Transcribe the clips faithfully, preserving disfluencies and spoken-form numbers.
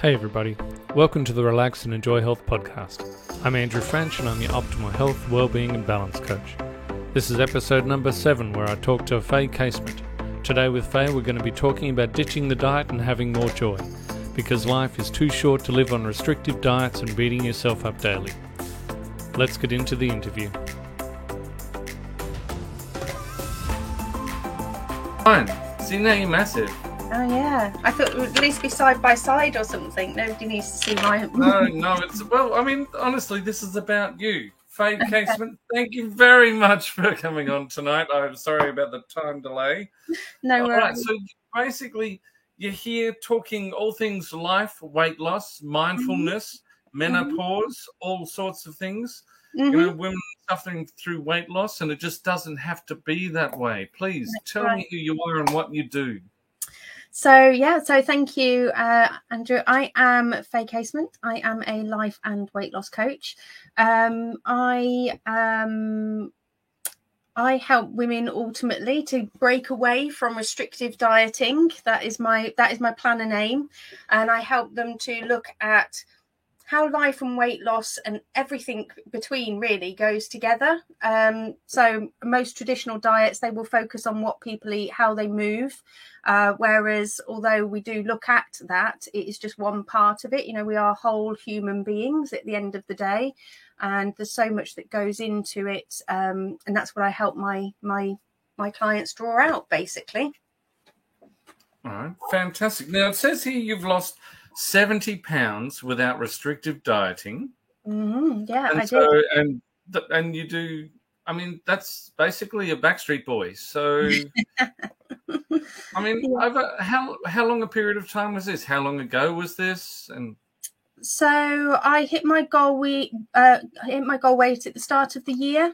Hey everybody, welcome to the Relax and Enjoy Health podcast. I'm Andrew French and I'm your optimal health, wellbeing and balance coach. This is episode number seven where I talk to Faye Casement. Today with Faye we're going to be talking about ditching the diet and having more joy, because life is too short to live on restrictive diets and beating yourself up daily. Let's get into the interview. Fine, see now you're massive. Oh yeah, I thought we'd at least be side by side or something. Nobody needs to see my. no, no, it's well. I mean, honestly, this is about you, Faye Casement. Thank you very much for coming on tonight. I'm sorry about the time delay. No worries. Right, so basically, you're here talking all things life, weight loss, mindfulness, mm-hmm. menopause, mm-hmm. all sorts of things. Mm-hmm. You know, women suffering through weight loss, and it just doesn't have to be that way. Please That's tell right. me who you are and what you do. So, yeah, so thank you, uh, Andrew. I am Faye Casement. I am a life and weight loss coach. Um, I um, I help women ultimately to break away from restrictive dieting. That is my that is my plan and aim. And I help them to look at how life and weight loss and everything between really goes together. Um, so most traditional diets, they will focus on what people eat, how they move. Uh, whereas although we do look at that, it is just one part of it. You know, we are whole human beings at the end of the day. And there's so much that goes into it. Um, and that's what I help my, my, my clients draw out basically. All right, fantastic. Now it says here you've lost seventy pounds without restrictive dieting. Mm-hmm. Yeah, and I so, do. And, th- and you do, I mean, that's basically a Backstreet Boys. So, I mean, yeah. over how, how long a period of time was this? How long ago was this? And so I hit my goal weight, uh, hit my goal weight at the start of the year.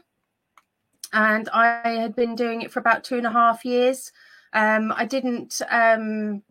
And I had been doing it for about two and a half years. Um, I didn't, um,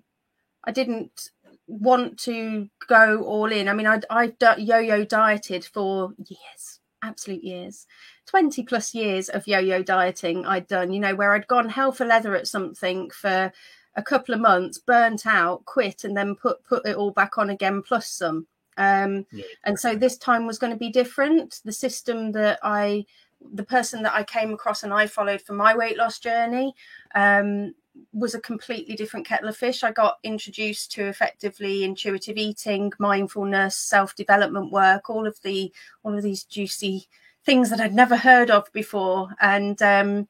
I didn't, want to go all in. I mean, I, I've yo-yo dieted for years, absolute years, twenty plus years of yo-yo dieting I'd done, you know, where I'd gone hell for leather at something for a couple of months, burnt out, quit, and then put, put it all back on again, plus some. Um, yeah. And so this time was going to be different. The system that I, the person that I came across and I followed for my weight loss journey, um, was a completely different kettle of fish. I got introduced to effectively intuitive eating, mindfulness, self-development work, all of the all of these juicy things that I'd never heard of before. And um,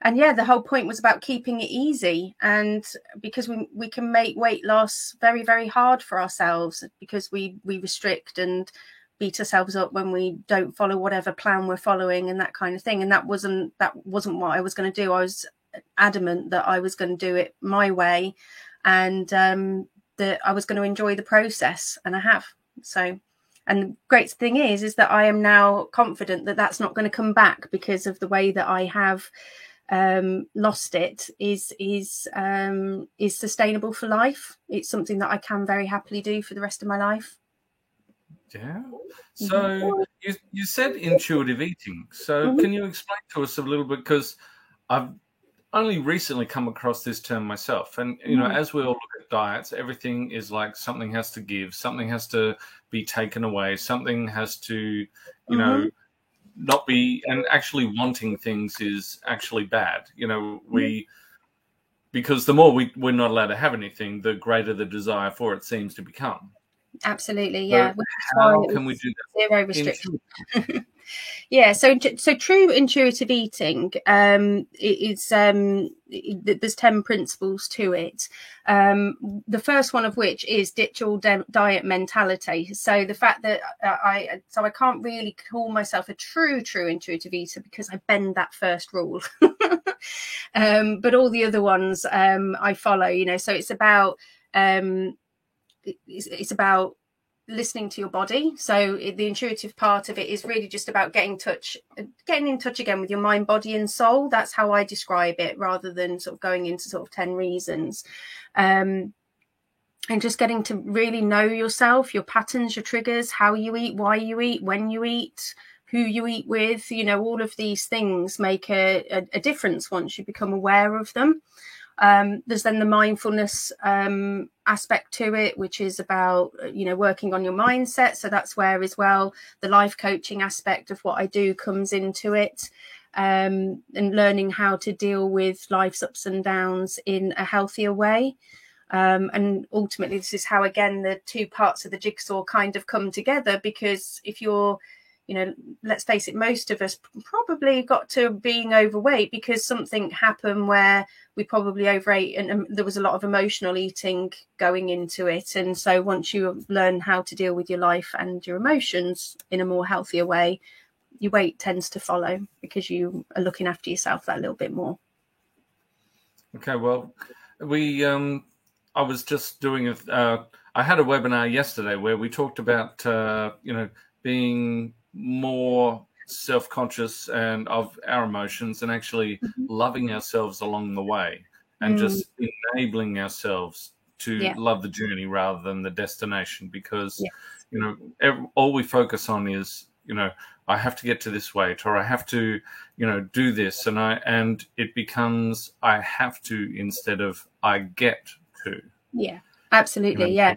and yeah, the whole point was about keeping it easy. And because we we can make weight loss very, very hard for ourselves because we we restrict and beat ourselves up when we don't follow whatever plan we're following and that kind of thing. And that wasn't that wasn't what I was going to do. I was adamant that I was going to do it my way and um that I was going to enjoy the process, and I have. So, and the great thing is is that I am now confident that that's not going to come back because of the way that I have um lost it is is um is sustainable for life. It's something that I can very happily do for the rest of my life. Yeah. So you, you said intuitive eating, so mm-hmm. can you explain to us a little bit, because I've only recently come across this term myself. And, you know, mm. as we all look at diets, everything is like something has to give, something has to be taken away, something has to, you mm-hmm. know, not be, and actually wanting things is actually bad. You know, we, mm. because the more we, we're not allowed to have anything, the greater the desire for it seems to become. Absolutely, yeah. So how can we do that? Zero restriction. Yeah, so so true intuitive eating um, is um, it, there's ten principles to it. Um, the first one of which is ditch all de- diet mentality. So the fact that I so I can't really call myself a true true intuitive eater because I bend that first rule. um, but all the other ones um, I follow, you know. So it's about um, it's, it's about listening to your body. So the intuitive part of it is really just about getting touch getting in touch again with your mind, body and soul. That's how I describe it, rather than sort of going into sort of ten reasons, um and just getting to really know yourself, your patterns, your triggers, how you eat, why you eat, when you eat, who you eat with. You know, all of these things make a, a, a difference once you become aware of them. Um, there's then the mindfulness um, aspect to it, which is about, you know, working on your mindset. So that's where as well the life coaching aspect of what I do comes into it, um, and learning how to deal with life's ups and downs in a healthier way. Um, and ultimately, this is how, again, the two parts of the jigsaw kind of come together, because if you're, you know, let's face it, most of us probably got to being overweight because something happened where we probably overate, and um, there was a lot of emotional eating going into it. And so once you learn how to deal with your life and your emotions in a more healthier way, your weight tends to follow because you are looking after yourself that little bit more. Okay, well, we um, I was just doing, a, uh, I had a webinar yesterday where we talked about, uh, you know, being more self-conscious and of our emotions, and actually mm-hmm. loving ourselves along the way, and mm. just enabling ourselves to yeah. love the journey rather than the destination, because yes. you know every, all we focus on is, you know, I have to get to this weight, or I have to, you know, do this, and I and it becomes I have to instead of I get to. Yeah, absolutely. Yeah.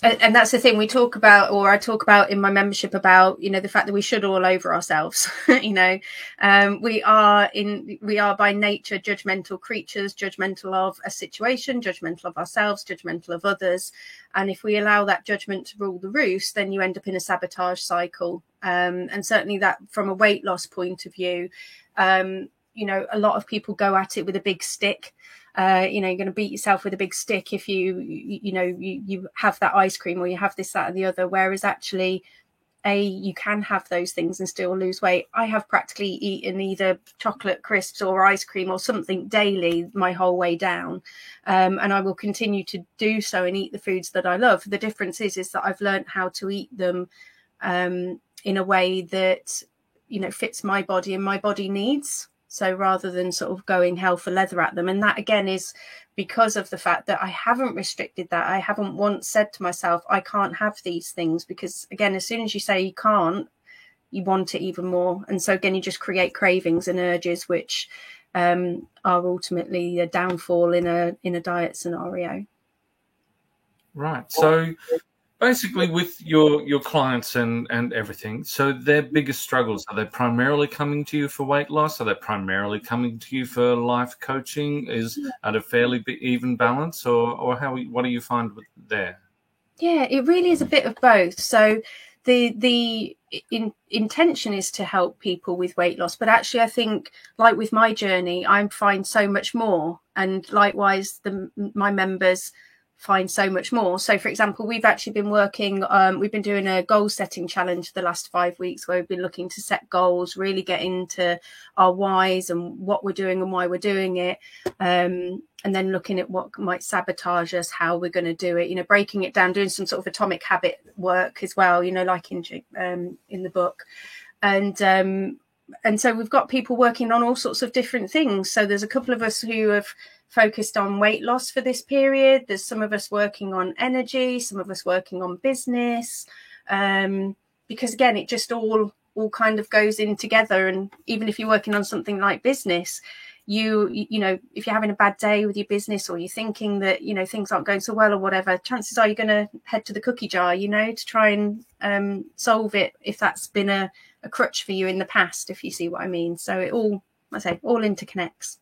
And that's the thing we talk about, or I talk about in my membership about, you know, the fact that we should all over ourselves, you know, um, we are in, we are by nature judgmental creatures, judgmental of a situation, judgmental of ourselves, judgmental of others. And if we allow that judgment to rule the roost, then you end up in a sabotage cycle. Um, and certainly that from a weight loss point of view, um, you know, a lot of people go at it with a big stick. Uh, you know, you're going to beat yourself with a big stick if you, you, you know, you, you have that ice cream, or you have this, that and the other. Whereas actually, A, you can have those things and still lose weight. I have practically eaten either chocolate crisps or ice cream or something daily my whole way down. Um, and I will continue to do so and eat the foods that I love. The difference is, is that I've learned how to eat them um, in a way that, you know, fits my body and my body needs. So rather than sort of going hell for leather at them. And that, again, is because of the fact that I haven't restricted that. I haven't once said to myself, I can't have these things, because, again, as soon as you say you can't, you want it even more. And so, again, you just create cravings and urges, which um, are ultimately a downfall in a in a diet scenario. Right. So basically with your, your clients and, and everything, so their biggest struggles, are they primarily coming to you for weight loss? Are they primarily coming to you for life coaching? Is at a fairly even balance, or, or how? What do you find with there? Yeah, it really is a bit of both. So the the in, intention is to help people with weight loss, but actually I think, like with my journey, I find so much more, and likewise the my members find so much more. So, for example, we've actually been working, um, we've been doing a goal setting challenge for the last five weeks where we've been looking to set goals, really get into our whys and what we're doing and why we're doing it. Um, and then looking at what might sabotage us, how we're going to do it, you know, breaking it down, doing some sort of atomic habit work as well, you know, like in, um, in the book. And, um, and so we've got people working on all sorts of different things. So there's a couple of us who have focused on weight loss for this period. There's some of us working on energy, some of us working on business, um, because, again, it just all all kind of goes in together. And even if you're working on something like business, you you know, if you're having a bad day with your business, or you're thinking that, you know, things aren't going so well or whatever, chances are you're going to head to the cookie jar, you know, to try and um, solve it if that's been a, a crutch for you in the past, if you see what I mean. So it all, I say, all interconnects.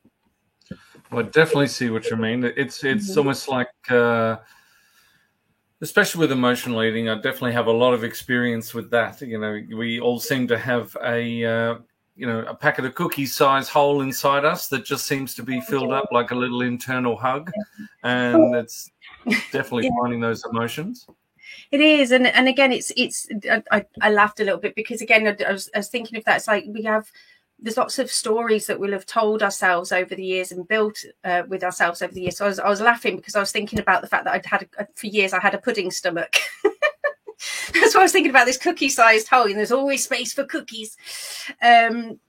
Well, I definitely see what you mean. It's it's mm-hmm. almost like, uh, especially with emotional eating, I definitely have a lot of experience with that. You know, we all seem to have a, uh, you know, a packet of cookie-sized hole inside us that just seems to be filled up like a little internal hug. And it's definitely yeah. finding those emotions. It is. And, and again, it's, it's I, I laughed a little bit because, again, I was, I was thinking of that. It's like we have... there's lots of stories that we'll have told ourselves over the years and built uh, with ourselves over the years. So I was, I was laughing because I was thinking about the fact that I'd had, a, for years, I had a pudding stomach. That's what I was thinking about, this cookie-sized hole, and there's always space for cookies. Um,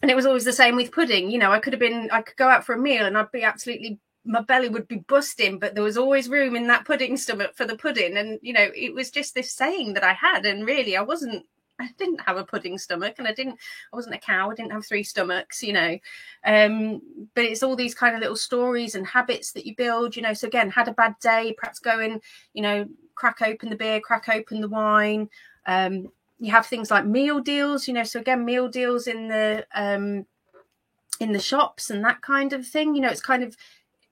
and it was always the same with pudding. You know, I could have been, I could go out for a meal and I'd be absolutely, my belly would be busting, but there was always room in that pudding stomach for the pudding. And, you know, it was just this saying that I had, and really I wasn't I didn't have a pudding stomach, and I didn't, I wasn't a cow. I didn't have three stomachs, you know. Um, but it's all these kind of little stories and habits that you build, you know. So again, had a bad day, perhaps go in, you know, crack open the beer, crack open the wine. Um, you have things like meal deals, you know. So again, meal deals in the um, in the shops and that kind of thing. You know, it's kind of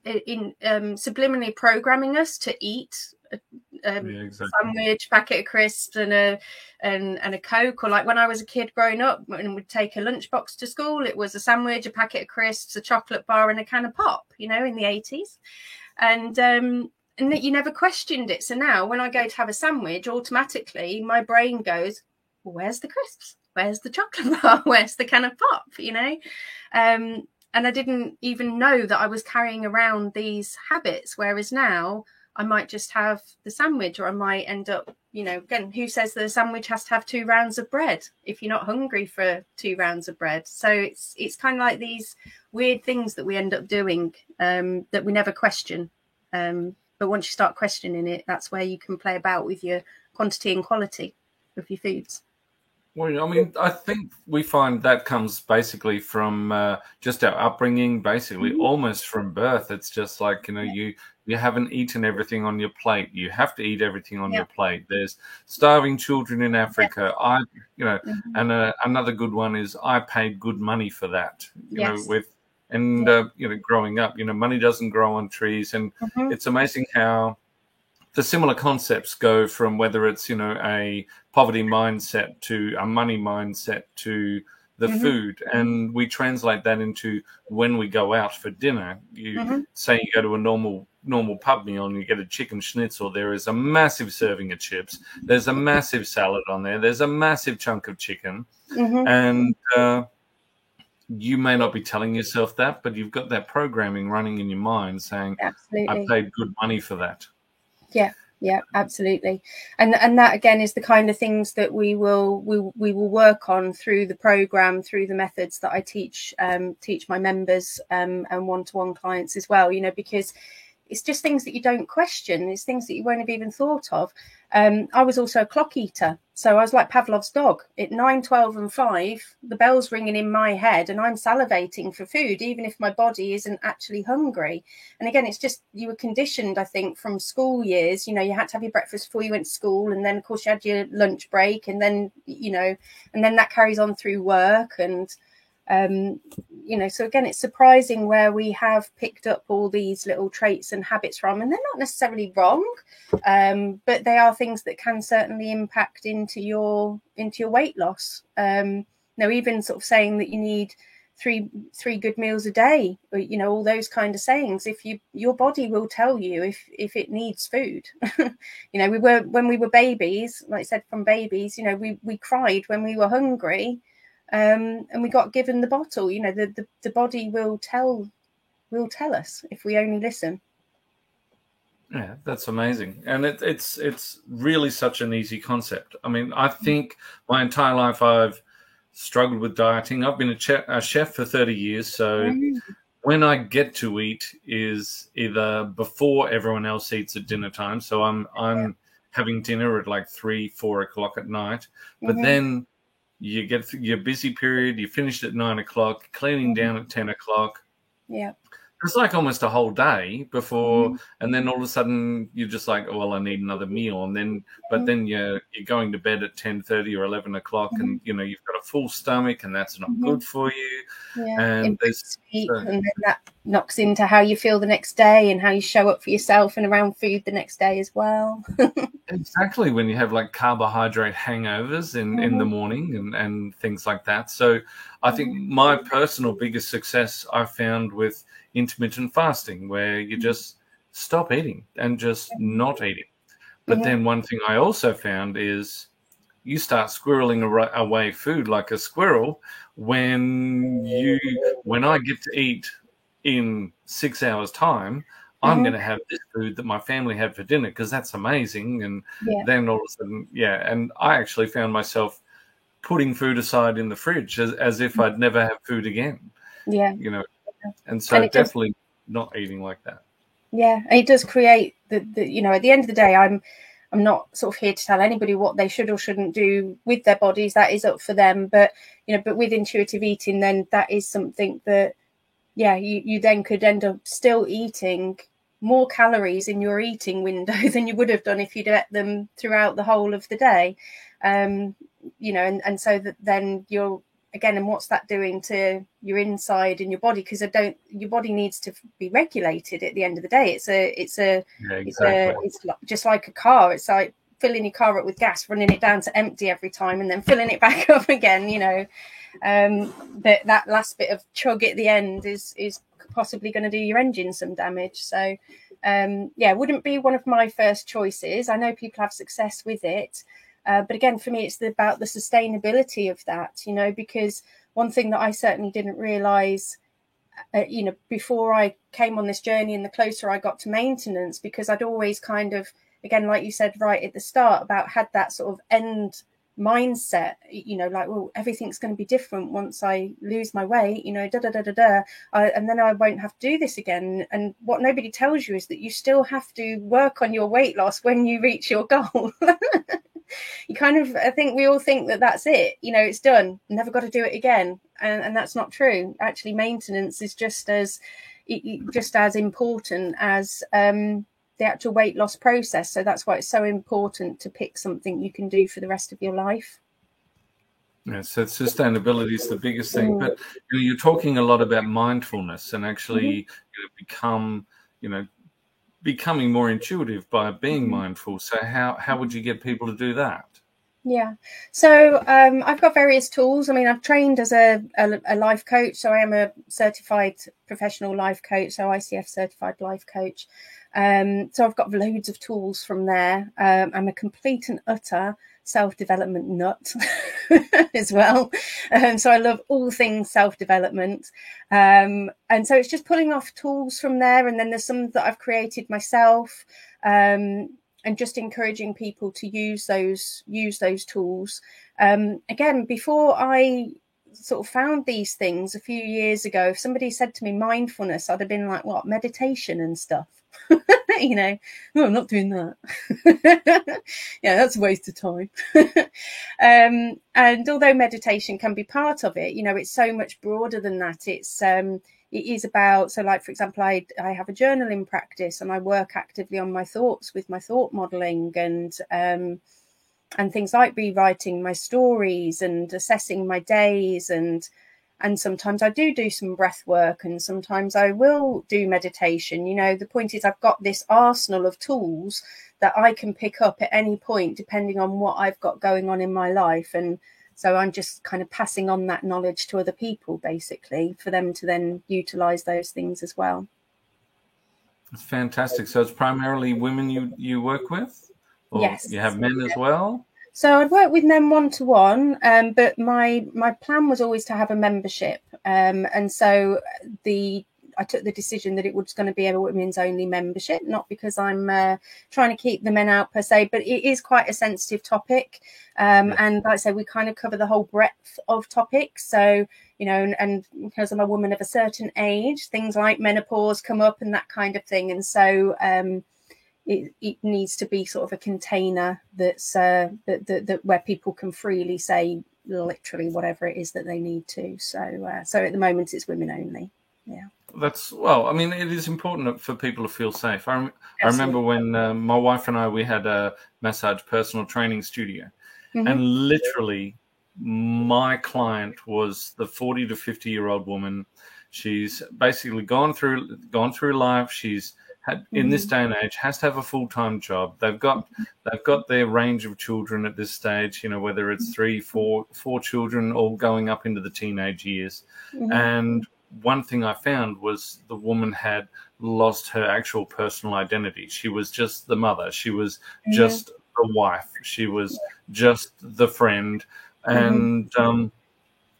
in um, subliminally programming us to eat a um, yeah, exactly. sandwich, packet of crisps, and a and, and a Coke. Or like when I was a kid growing up and would take a lunchbox to school, it was a sandwich, a packet of crisps, a chocolate bar, and a can of pop. You know, in the eighties, and um, and that you never questioned it. So now when I go to have a sandwich, automatically my brain goes, well, "Where's the crisps? Where's the chocolate bar? Where's the can of pop?" You know. Um, And I didn't even know that I was carrying around these habits, whereas now I might just have the sandwich, or I might end up, you know, again, who says that a sandwich has to have two rounds of bread if you're not hungry for two rounds of bread? So it's it's kind of like these weird things that we end up doing um, that we never question. Um, but once you start questioning it, that's where you can play about with your quantity and quality of your foods. Well, I mean, I think we find that comes basically from uh, just our upbringing, basically mm-hmm. almost from birth. It's just like, you know, yeah. you you haven't eaten everything on your plate. You have to eat everything on yeah. your plate. There's starving children in Africa. Yeah. I, you know, mm-hmm. and uh, another good one is I paid good money for that. You yes. know, with and yeah. uh, you know, growing up, you know, money doesn't grow on trees, and mm-hmm. it's amazing how the similar concepts go from whether it's, you know, a poverty mindset to a money mindset to the mm-hmm. food. And we translate that into when we go out for dinner. You mm-hmm. say you go to a normal normal pub meal and you get a chicken schnitzel. There is a massive serving of chips. There's a massive salad on there. There's a massive chunk of chicken. Mm-hmm. And uh, you may not be telling yourself that, but you've got that programming running in your mind saying, Absolutely. I paid good money for that. Yeah, yeah, absolutely. And and that, again, is the kind of things that we will we we will work on through the program, through the methods that I teach, um, teach my members um, and one-to-one clients as well, you know, because it's just things that you don't question. It's things that you won't have even thought of. Um, I was also a clock eater. So I was like Pavlov's dog. At nine, twelve and five, the bell's ringing in my head and I'm salivating for food, even if my body isn't actually hungry. And again, it's just you were conditioned, I think, from school years. You know, you had to have your breakfast before you went to school. And then, of course, you had your lunch break. And then, you know, and then that carries on through work. And, um, you know, so again, it's surprising where we have picked up all these little traits and habits from. And they're not necessarily wrong. Um, but they are things that can certainly impact into your into your weight loss. Um, now, even sort of saying that you need three three good meals a day, or, you know, all those kind of sayings. If you your body will tell you if if it needs food. You know, we were when we were babies, like I said, from babies, you know, we we cried when we were hungry, um, and we got given the bottle. You know, the the, the body will tell will tell us if we only listen. Yeah, that's amazing. And it, it's it's really such an easy concept. I mean, I think my entire life I've struggled with dieting. I've been a, che- a chef for thirty years, so mm-hmm. when I get to eat is either before everyone else eats at dinner time, so I'm I'm yeah. having dinner at like three, four o'clock at night, but mm-hmm. then you get your busy period, you finished at nine o'clock, cleaning mm-hmm. down at ten o'clock. Yeah. It's like almost a whole day before, mm. and then all of a sudden you're just like, oh, well, I need another meal. And then, but then you're, you're going to bed at ten thirty or eleven o'clock, mm-hmm. and, you know, you've got a full stomach and that's not mm-hmm. good for you. Yeah. And, there's, uh, and then that knocks into how you feel the next day and how you show up for yourself and around food the next day as well. Exactly. When you have like carbohydrate hangovers in, mm-hmm. in the morning and, and things like that. So I think mm-hmm. my personal biggest success I found with intermittent fasting, where you just stop eating and just not eating. But yeah. then one thing I also found is you start squirreling away food like a squirrel. When you when I get to eat in six hours time, I'm mm-hmm. going to have this food that my family had for dinner because that's amazing. And yeah. then all of a sudden, yeah. And I actually found myself putting food aside in the fridge as, as if I'd never have food again. Yeah. You know, and so and definitely does, not eating like that. Yeah, and it does create the, the, you know, at the end of the day, I'm I'm not sort of here to tell anybody what they should or shouldn't do with their bodies. That is up for them. But, you know, but with intuitive eating, then that is something that, yeah, you, you then could end up still eating more calories in your eating window than you would have done if you'd ate them throughout the whole of the day. Um, you know, and, and so that then you're, again, and what's that doing to your inside and your body? Because I don't, your body needs to be regulated at the end of the day. It's a, it's a, yeah, exactly. it's, a it's just like a car. It's like filling your car up with gas, running it down to empty every time and then filling it back up again, you know. Um, but that last bit of chug at the end is, is possibly going to do your engine some damage. So, um, yeah, wouldn't be one of my first choices. I know people have success with it. Uh, but again, for me, it's the, about the sustainability of that, you know, because one thing that I certainly didn't realise, uh, you know, before I came on this journey and the closer I got to maintenance, because I'd always kind of, again, like you said, right at the start about had that sort of end mindset, you know, like, well, everything's going to be different once I lose my weight, you know, da da da da da, I, and then I won't have to do this again. And what nobody tells you is that you still have to work on your weight loss when you reach your goal. You kind of, I think we all think that that's it, you know, it's done, never got to do it again. And, and that's not true. Actually, maintenance is just as, just as important as um, the actual weight loss process. So that's why it's so important to pick something you can do for the rest of your life. Yeah, so sustainability is the biggest thing. But you know, you're talking a lot about mindfulness and actually mm-hmm. you know, become, you know, becoming more intuitive by being mindful. So how how would you get people to do that? Yeah, so um, I've got various tools. I mean, I've trained as a, a, a life coach, so I am a certified professional life coach, so I C F certified life coach. Um, so I've got loads of tools from there. Um, I'm a complete and utter self-development nut as well. Um, so I love all things self-development. Um, and so it's just pulling off tools from there. And then there's some that I've created myself. Um And just encouraging people to use those use those tools. Um, again, before I sort of found these things a few years ago, if somebody said to me mindfulness, I'd have been like, what, meditation and stuff? You know, no, I'm not doing that. Yeah, that's a waste of time. um, and although meditation can be part of it, you know, it's so much broader than that. It's um, it is about, so like, for example, I, I have a journaling practice and I work actively on my thoughts with my thought modelling and um, and things like rewriting my stories and assessing my days. And and sometimes I do do some breath work and sometimes I will do meditation. You know, the point is I've got this arsenal of tools that I can pick up at any point, depending on what I've got going on in my life. And so I'm just kind of passing on that knowledge to other people, basically, for them to then utilise those things as well. That's fantastic. So it's primarily women you, you work with? Or yes. You have men as well? So I'd work with men one-to-one, um, but my, my plan was always to have a membership. Um, and so the I took the decision that it was going to be a women's only membership, not because I'm uh, trying to keep the men out per se, but it is quite a sensitive topic. Um, and like I say, we kind of cover the whole breadth of topics. So, you know, and, and because I'm a woman of a certain age, things like menopause come up and that kind of thing. And so um, it, it needs to be sort of a container that's uh, that, that, that where people can freely say literally whatever it is that they need to. So, uh, so at the moment it's women only. Yeah. That's, well, I mean, it is important for people to feel safe. I, rem- I remember when uh, my wife and I, we had a massage personal training studio mm-hmm. and literally my client was the forty to fifty year old woman. She's basically gone through, gone through life. She's had mm-hmm. in this day and age has to have a full-time job. They've got, they've got their range of children at this stage, you know, whether it's three, four, four children all going up into the teenage years. Mm-hmm. And one thing I found was the woman had lost her actual personal identity. She was just the mother. She was just yeah. the wife. She was just the friend. And mm-hmm. um,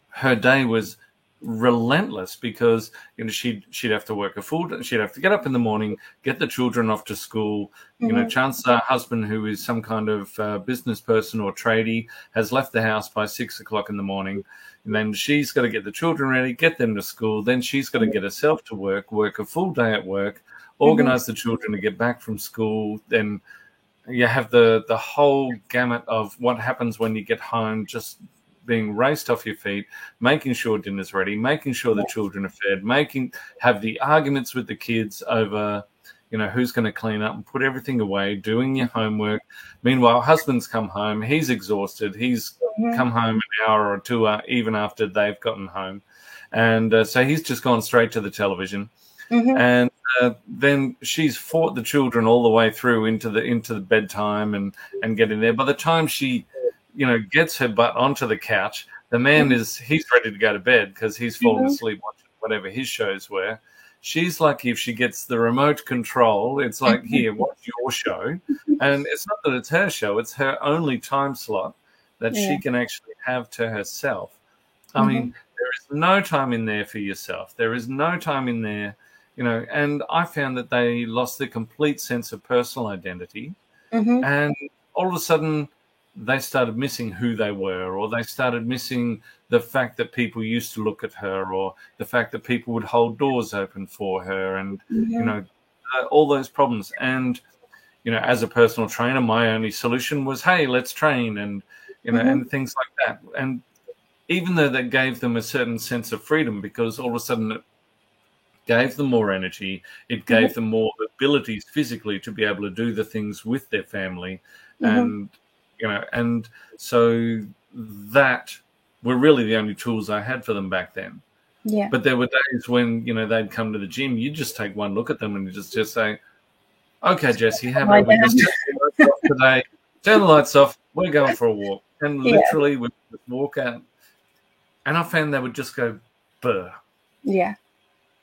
her day was relentless because, you know, she'd, she'd have to work a full day. She'd have to get up in the morning, get the children off to school. Mm-hmm. You know, chance her husband, who is some kind of uh, business person or tradie, has left the house by six o'clock in the morning. And then she's got to get the children ready, get them to school. Then she's got to get herself to work, work a full day at work, organize mm-hmm. the children to get back from school. Then you have the, the whole gamut of what happens when you get home, just being raced off your feet, making sure dinner's ready, making sure the children are fed, making have the arguments with the kids over, you know, who's going to clean up and put everything away, doing your homework. Meanwhile, husband's come home. He's exhausted. He's mm-hmm. come home an hour or two, uh, even after they've gotten home. And uh, so he's just gone straight to the television. Mm-hmm. And uh, then she's fought the children all the way through into the into the bedtime and, and getting there. By the time she, you know, gets her butt onto the couch, the man mm-hmm. is, he's ready to go to bed because he's fallen mm-hmm. asleep watching whatever his shows were. She's lucky if she gets the remote control. It's like, here, watch your show. And it's not that it's her show. It's her only time slot that yeah. she can actually have to herself. I mm-hmm. mean, there is no time in there for yourself. There is no time in there, you know. And I found that they lost their complete sense of personal identity. Mm-hmm. And all of a sudden, they started missing who they were, or they started missing the fact that people used to look at her, or the fact that people would hold doors open for her, and mm-hmm. you know, uh, all those problems. And you know, as a personal trainer, my only solution was, hey, let's train, and you know, mm-hmm. and things like that. And even though that gave them a certain sense of freedom, because all of a sudden it gave them more energy, it gave mm-hmm. them more abilities physically to be able to do the things with their family, mm-hmm. and you know, and so that were really the only tools I had for them back then. Yeah. But there were days when, you know, they'd come to the gym. You just take one look at them and you just, just say, okay, Jesse, how about we just turn the lights off today? Turn the lights off. We're going for a walk. And literally yeah. we would walk out. And I found they would just go, burr. Yeah.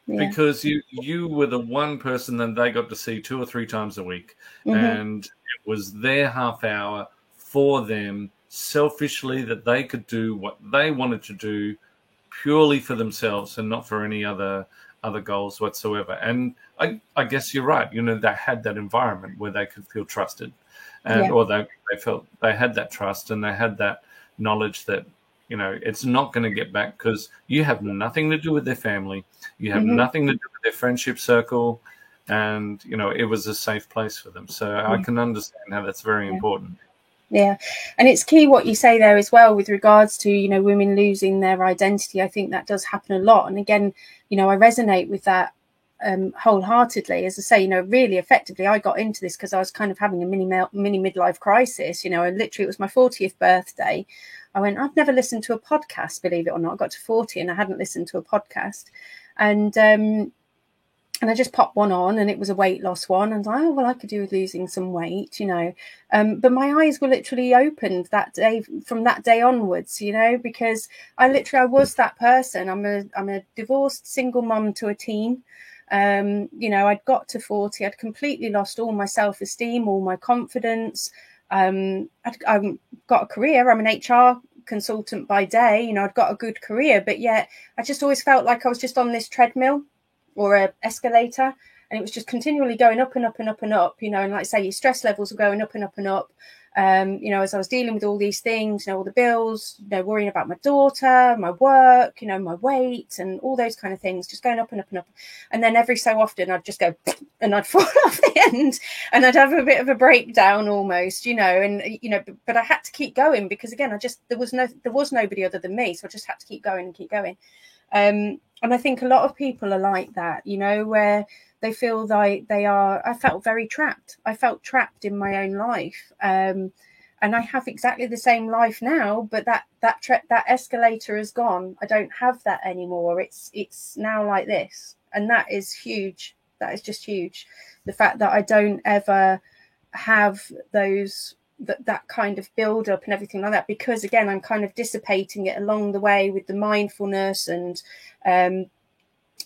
yeah. Because you, you were the one person that they got to see two or three times a week. Mm-hmm. And it was their half hour for them, selfishly, that they could do what they wanted to do purely for themselves and not for any other other goals whatsoever. And I, I guess you're right. You know, they had that environment where they could feel trusted, and yeah. or they, they felt they had that trust and they had that knowledge that, you know, it's not going to get back because you have nothing to do with their family. You have mm-hmm. nothing to do with their friendship circle. And, you know, it was a safe place for them. So mm-hmm. I can understand how that's very yeah. important. Yeah. And it's key what you say there as well with regards to, you know, women losing their identity. I think that does happen a lot. And again, you know, I resonate with that um, wholeheartedly. As I say, you know, really effectively, I got into this because I was kind of having a mini mini midlife crisis. You know, and literally it was my fortieth birthday. I went, I've never listened to a podcast, believe it or not. I got to forty and I hadn't listened to a podcast. And, um, And I just popped one on and it was a weight loss one. And I was like, oh, well, I could do with losing some weight, you know. Um, but my eyes were literally opened that day, from that day onwards, you know, because I literally, I was that person. I'm a, I'm a divorced single mum to a teen. Um, you know, I'd got to forty. I'd completely lost all my self-esteem, all my confidence. Um, I'd, I've got a career. I'm an H R consultant by day. You know, I'd got a good career. But yet I just always felt like I was just on this treadmill or a escalator, and it was just continually going up and up and up and up, you know, and like I say, your stress levels were going up and up and up, um, you know, as I was dealing with all these things, you know, all the bills, you know, worrying about my daughter, my work, you know, my weight and all those kind of things, just going up and up and up. And then every so often I'd just go and I'd fall off the end and I'd have a bit of a breakdown almost, you know, and, you know, but, but I had to keep going because again, I just, there was no, there was nobody other than me. So I just had to keep going and keep going. Um, and I think a lot of people are like that, you know, where they feel like they are, I felt very trapped. I felt trapped in my own life. Um, and I have exactly the same life now, but that, that, tra- that escalator is gone. I don't have that anymore. It's, it's now like this. And that is huge. That is just huge. The fact that I don't ever have those, that, that kind of build up and everything like that, because again, I'm kind of dissipating it along the way with the mindfulness and, um,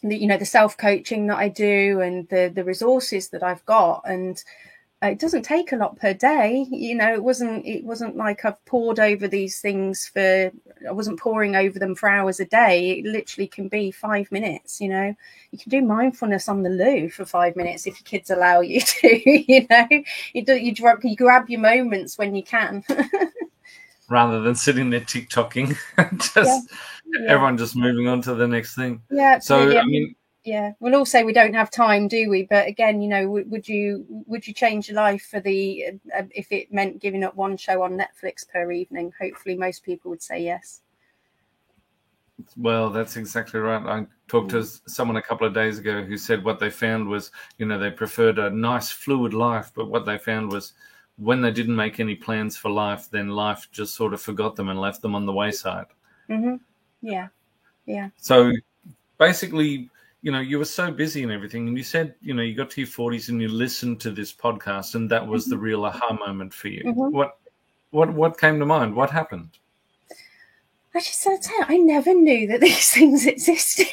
the, you know, the self-coaching that I do and the, the resources that I've got. And it doesn't take a lot per day. You know, it wasn't, it wasn't like I've poured over these things for, I wasn't pouring over them for hours a day. It literally can be five minutes, you know, you can do mindfulness on the loo for five minutes if your kids allow you to, you know, you do, you, drop, you grab your moments when you can. Rather than sitting there TikToking, just yeah. Yeah. everyone just moving on to the next thing. Yeah. So, yeah. I mean, Yeah, we'll all say we don't have time, do we? But again, you know, w- would you would you change your life for the uh, if it meant giving up one show on Netflix per evening? Hopefully, most people would say yes. Well, that's exactly right. I talked to someone a couple of days ago who said what they found was, you know, they preferred a nice fluid life, but what they found was when they didn't make any plans for life, then life just sort of forgot them and left them on the wayside. Mm-hmm. Yeah, yeah. So basically, you know, you were so busy and everything, and you said, you know, you got to your forties and you listened to this podcast, and that was mm-hmm. the real aha moment for you. Mm-hmm. What, what, what came to mind? What happened? I just said, I never knew that these things existed.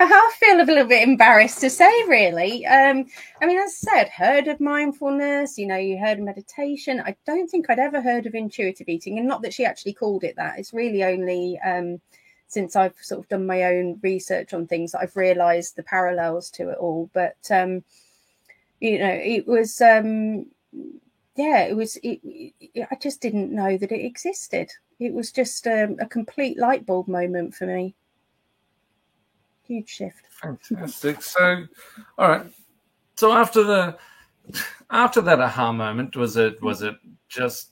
I feel a little bit embarrassed to say, really. Um, I mean, as I said, heard of mindfulness, you know, you heard of meditation. I don't think I'd ever heard of intuitive eating, and not that she actually called it that. It's really only um, since I've sort of done my own research on things that I've realised the parallels to it all. But, um, you know, it was, um, yeah, it was, it, it, I just didn't know that it existed. It was just a, a complete light bulb moment for me. Huge shift. Fantastic. So, all right. So after the after that aha moment, was it was it just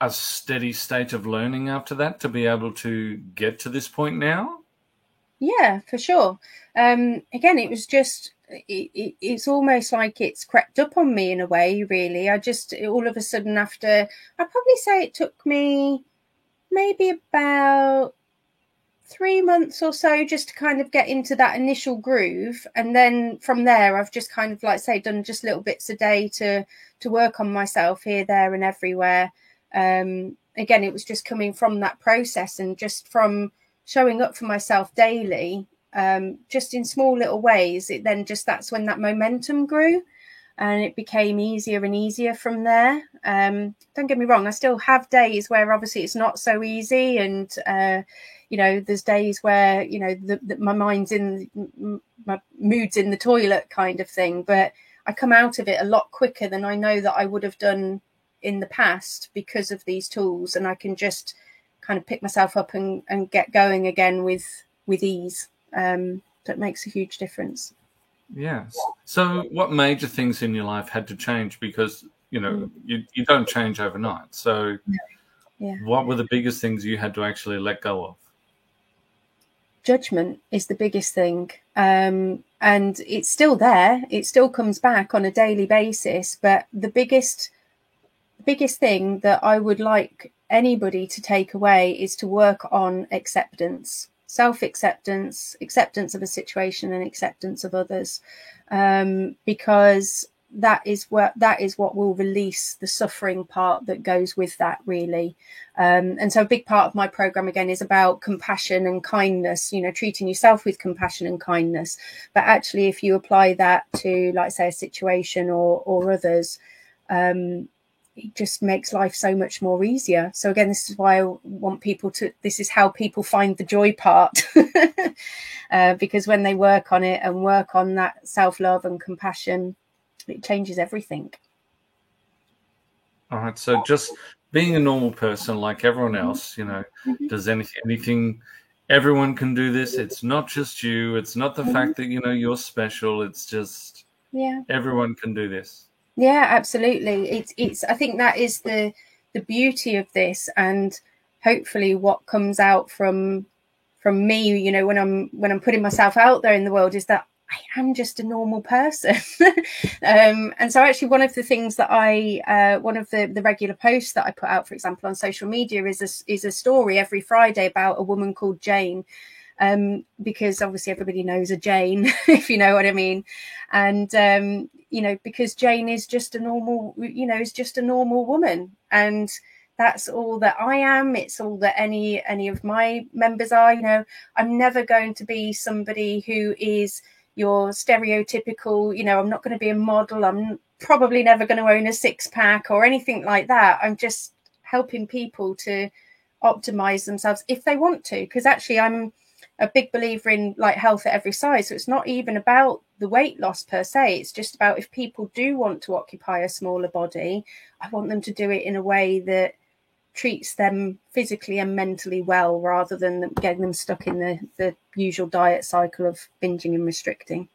a steady state of learning after that to be able to get to this point now? Yeah, for sure. Um, again, it was just. It, it, it's almost like it's crept up on me in a way. Really, I just all of a sudden after. I'd probably say it took me. Maybe about three months or so just to kind of get into that initial groove. And then from there, I've just kind of, like say, done just little bits a day to to work on myself here, there and everywhere. Um, again, it was just coming from that process and just from showing up for myself daily, um, just in small little ways. It then just that's when that momentum grew. And it became easier and easier from there. Um, don't get me wrong, I still have days where obviously it's not so easy. And, uh, you know, there's days where, you know, the, the, my mind's in, my mood's in the toilet kind of thing. But I come out of it a lot quicker than I know that I would have done in the past because of these tools. And I can just kind of pick myself up and, and get going again with, with ease. Um, so it makes a huge difference. Yes. So what major things in your life had to change? Because, you know, you, you don't change overnight. So yeah. What were the biggest things you had to actually let go of? Judgment is the biggest thing. Um, and it's still there. It still comes back on a daily basis. But the biggest, biggest thing that I would like anybody to take away is to work on acceptance. Self-acceptance, acceptance of a situation and acceptance of others, um, because that is what that is what will release the suffering part that goes with that, really. Um, and so a big part of my program, again, is about compassion and kindness, you know, treating yourself with compassion and kindness. But actually, if you apply that to, like, say, a situation or, or others, um, it just makes life so much more easier. So again, this is why I want people to, this is how people find the joy part. uh, because when they work on it and work on that self-love and compassion, it changes everything. All right. So just being a normal person like everyone else, you know, mm-hmm. does anything, anything, everyone can do this. It's not just you. It's not the mm-hmm. fact that, you know, you're special. It's just, yeah, everyone can do this. Yeah, absolutely. It's it's. I think that is the the beauty of this, and hopefully, what comes out from from me, you know, when I'm when I'm putting myself out there in the world, is that I am just a normal person. um, and so, actually, one of the things that I, uh, one of the, the regular posts that I put out, for example, on social media, is a, is a story every Friday about a woman called Jane. Um, because obviously everybody knows a Jane, if you know what I mean. And, um, you know, because Jane is just a normal, you know, is just a normal woman. And that's all that I am. It's all that any any of my members are. You know, I'm never going to be somebody who is your stereotypical, you know, I'm not going to be a model. I'm probably never going to own a six pack or anything like that. I'm just helping people to optimize themselves if they want to, because actually I'm a big believer in, like, health at every size. So it's not even about the weight loss per se. It's just about if people do want to occupy a smaller body, I want them to do it in a way that treats them physically and mentally well, rather than getting them stuck in the, the usual diet cycle of binging and restricting.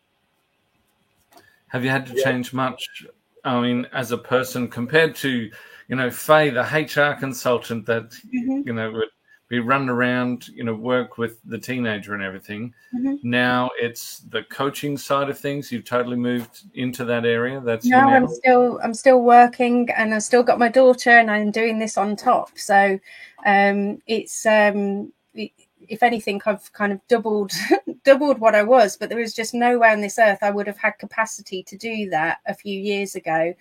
Have you had to change much? I mean, as a person compared to, you know, Faye, the H R consultant that, mm-hmm. you know, would be run around, you know, work with the teenager and everything. Mm-hmm. Now it's the coaching side of things. You've totally moved into that area. That's no, I'm still I'm still working, and I've still got my daughter, and I'm doing this on top. So um, it's um, it, if anything, I've kind of doubled doubled what I was. But there is just no way on this earth I would have had capacity to do that a few years ago.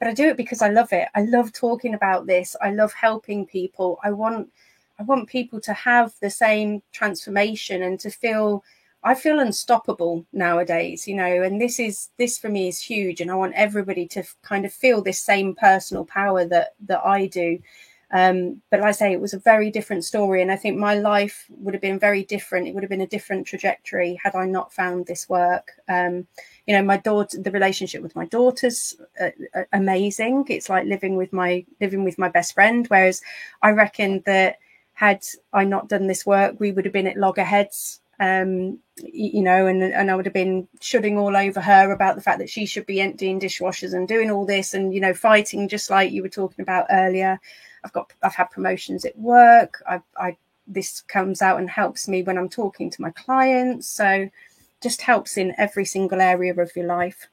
But I do it because I love it. I love talking about this. I love helping people. I want I want people to have the same transformation and to feel, I feel unstoppable nowadays, you know, and this is, this for me is huge. And I want everybody to f- kind of feel this same personal power that, that I do. Um, but like I say, it was a very different story. And I think my life would have been very different. It would have been a different trajectory had I not found this work. Um, you know, my daughter, the relationship with my daughter's uh, amazing. It's like living with my, living with my best friend. Whereas I reckon that, had I not done this work, we would have been at loggerheads, um, you know, and, and I would have been shouting all over her about the fact that she should be emptying dishwashers and doing all this and, you know, fighting just like you were talking about earlier. I've got I've had promotions at work. I, I this comes out and helps me when I'm talking to my clients. So just helps in every single area of your life.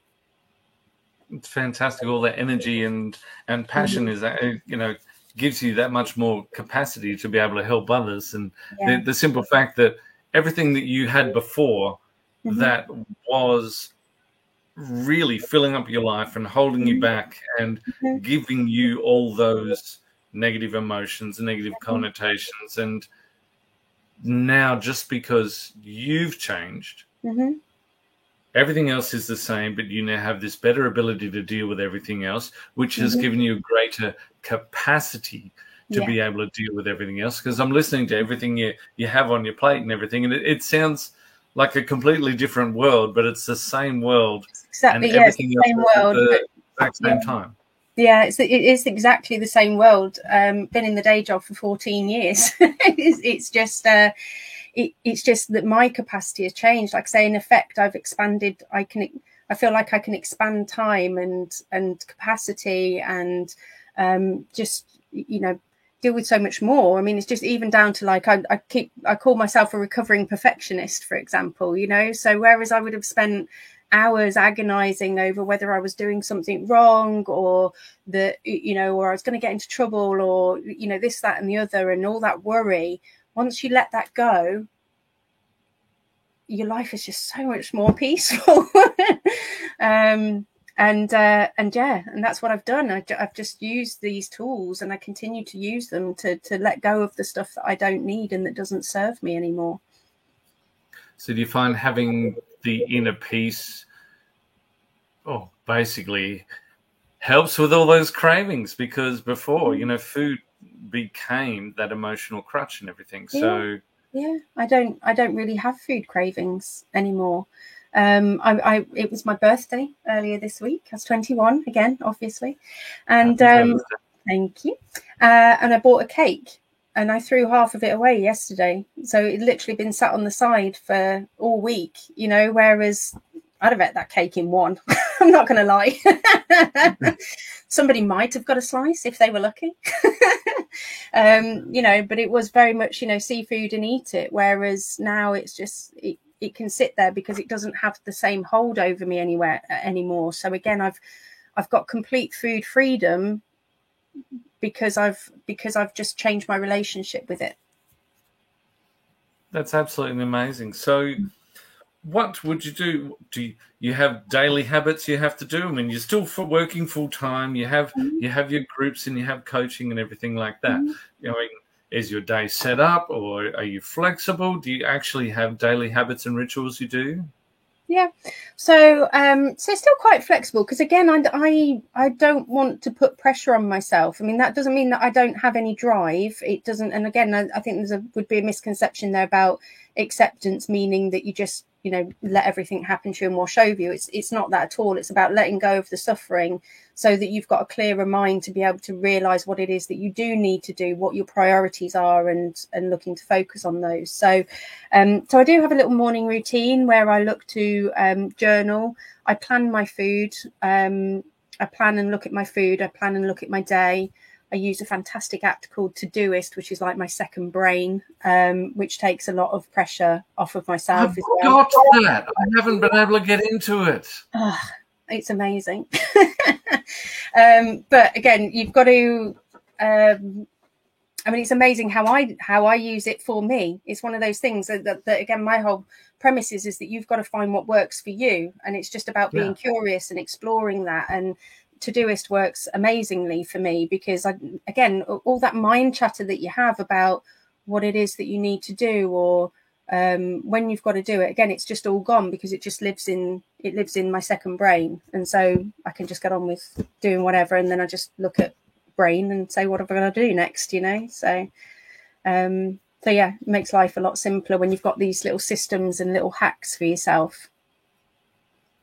It's fantastic. All that energy and, and passion mm-hmm. is, you know, gives you that much more capacity to be able to help others. And yeah. the, the simple fact that everything that you had before mm-hmm. that was really filling up your life and holding mm-hmm. you back and mm-hmm. giving you all those negative emotions and negative mm-hmm. connotations. And now just because you've changed, mm-hmm. everything else is the same, but you now have this better ability to deal with everything else, which has mm-hmm. given you a greater capacity to yeah. be able to deal with everything else. Because I'm listening to everything you, you have on your plate and everything, and it, it sounds like a completely different world, but it's the same world. It's exactly, and yeah, everything it's the same world. At the but, exact same yeah. time. Yeah, it's, it is exactly the same world. Um, been in the day job for fourteen years. it's, it's just... Uh, It, it's just that my capacity has changed. Like I say, in effect, I've expanded. I can, I feel like I can expand time and and capacity and um, just, you know, deal with so much more. I mean, it's just even down to like I, I keep I call myself a recovering perfectionist, for example, you know, so whereas I would have spent hours agonizing over whether I was doing something wrong or the, you know, or I was going to get into trouble or, you know, this, that and the other and all that worry. Once you let that go, your life is just so much more peaceful. um, and uh, and yeah, and that's what I've done. I, I've just used these tools and I continue to use them to, to let go of the stuff that I don't need and that doesn't serve me anymore. So do you find having the inner peace, oh, basically helps with all those cravings? Because before, you know, food became that emotional crutch and everything. Yeah. So yeah, I don't I don't really have food cravings anymore. Um, I, I it was my birthday earlier this week. I was twenty-one again, obviously, and um, thank you. Uh, and I bought a cake and I threw half of it away yesterday. So it literally been sat on the side for all week, you know. Whereas I'd have ate that cake in one. I'm not going to lie. Somebody might have got a slice if they were lucky. um, you know, but it was very much, you know, seafood and eat it. Whereas now it's just, it, it can sit there because it doesn't have the same hold over me anywhere anymore. So again, I've, I've got complete food freedom because I've, because I've just changed my relationship with it. That's absolutely amazing. So what would you do? Do you, you have daily habits you have to do? I mean, you're still for working full time. You have mm-hmm. you have your groups and you have coaching and everything like that. Mm-hmm. You know, is your day set up or are you flexible? Do you actually have daily habits and rituals you do? Yeah, so um, so it's still quite flexible because again, I, I I don't want to put pressure on myself. I mean, that doesn't mean that I don't have any drive. It doesn't, and again, I, I think there's a, would be a misconception there about acceptance, meaning that you just you know, let everything happen to you and wash over you. It's it's not that at all. It's about letting go of the suffering so that you've got a clearer mind to be able to realise what it is that you do need to do, what your priorities are, and and looking to focus on those. So um, so I do have a little morning routine where I look to um, journal. I plan my food. Um, I plan and look at my food. I plan and look at my day. I use a fantastic app called Todoist, which is like my second brain, um, which takes a lot of pressure off of myself. I've as well. got that. I haven't been able to get into it. Oh, it's amazing. um, but again, you've got to. Um, I mean, it's amazing how I how I use it for me. It's one of those things that, that, that again, my whole premise is, is that you've got to find what works for you, and it's just about being yeah. curious and exploring that. And Todoist works amazingly for me because, I, again, all that mind chatter that you have about what it is that you need to do or um, when you've got to do it, again, it's just all gone because it just lives in it lives in my second brain, and so I can just get on with doing whatever, and then I just look at brain and say, what am I going to do next? You know, so um, so yeah, it makes life a lot simpler when you've got these little systems and little hacks for yourself.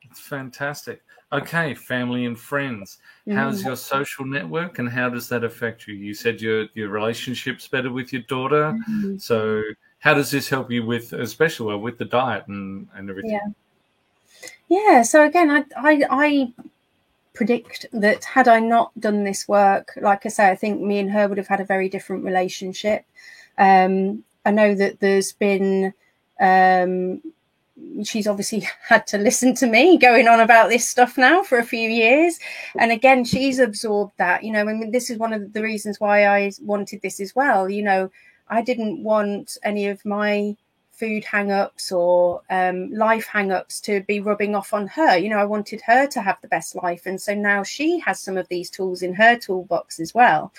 It's fantastic. Okay, family and friends. How's your social network and how does that affect you? You said your, your relationship's better with your daughter. Mm-hmm. So how does this help you with, especially well, with the diet and, and everything? Yeah. yeah, so again, I, I I predict that had I not done this work, like I say, I think me and her would have had a very different relationship. Um, I know that there's been... Um, she's obviously had to listen to me going on about this stuff now for a few years. And again, she's absorbed that, you know, I mean, this is one of the reasons why I wanted this as well. You know, I didn't want any of my food hang-ups or um, life hang-ups to be rubbing off on her. You know, I wanted her to have the best life. And so now she has some of these tools in her toolbox as well.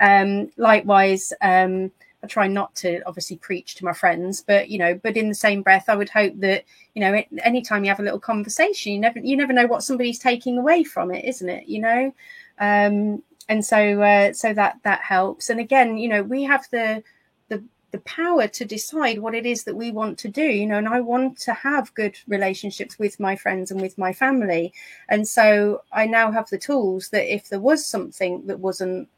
Um, likewise, um, I try not to obviously preach to my friends, but, you know, but in the same breath, I would hope that, you know, anytime you have a little conversation, you never, you never know what somebody's taking away from it, isn't it? You know? Um, and so, uh, so that, that helps. And again, you know, we have the, the, the power to decide what it is that we want to do, you know, and I want to have good relationships with my friends and with my family. And so I now have the tools that if there was something that wasn't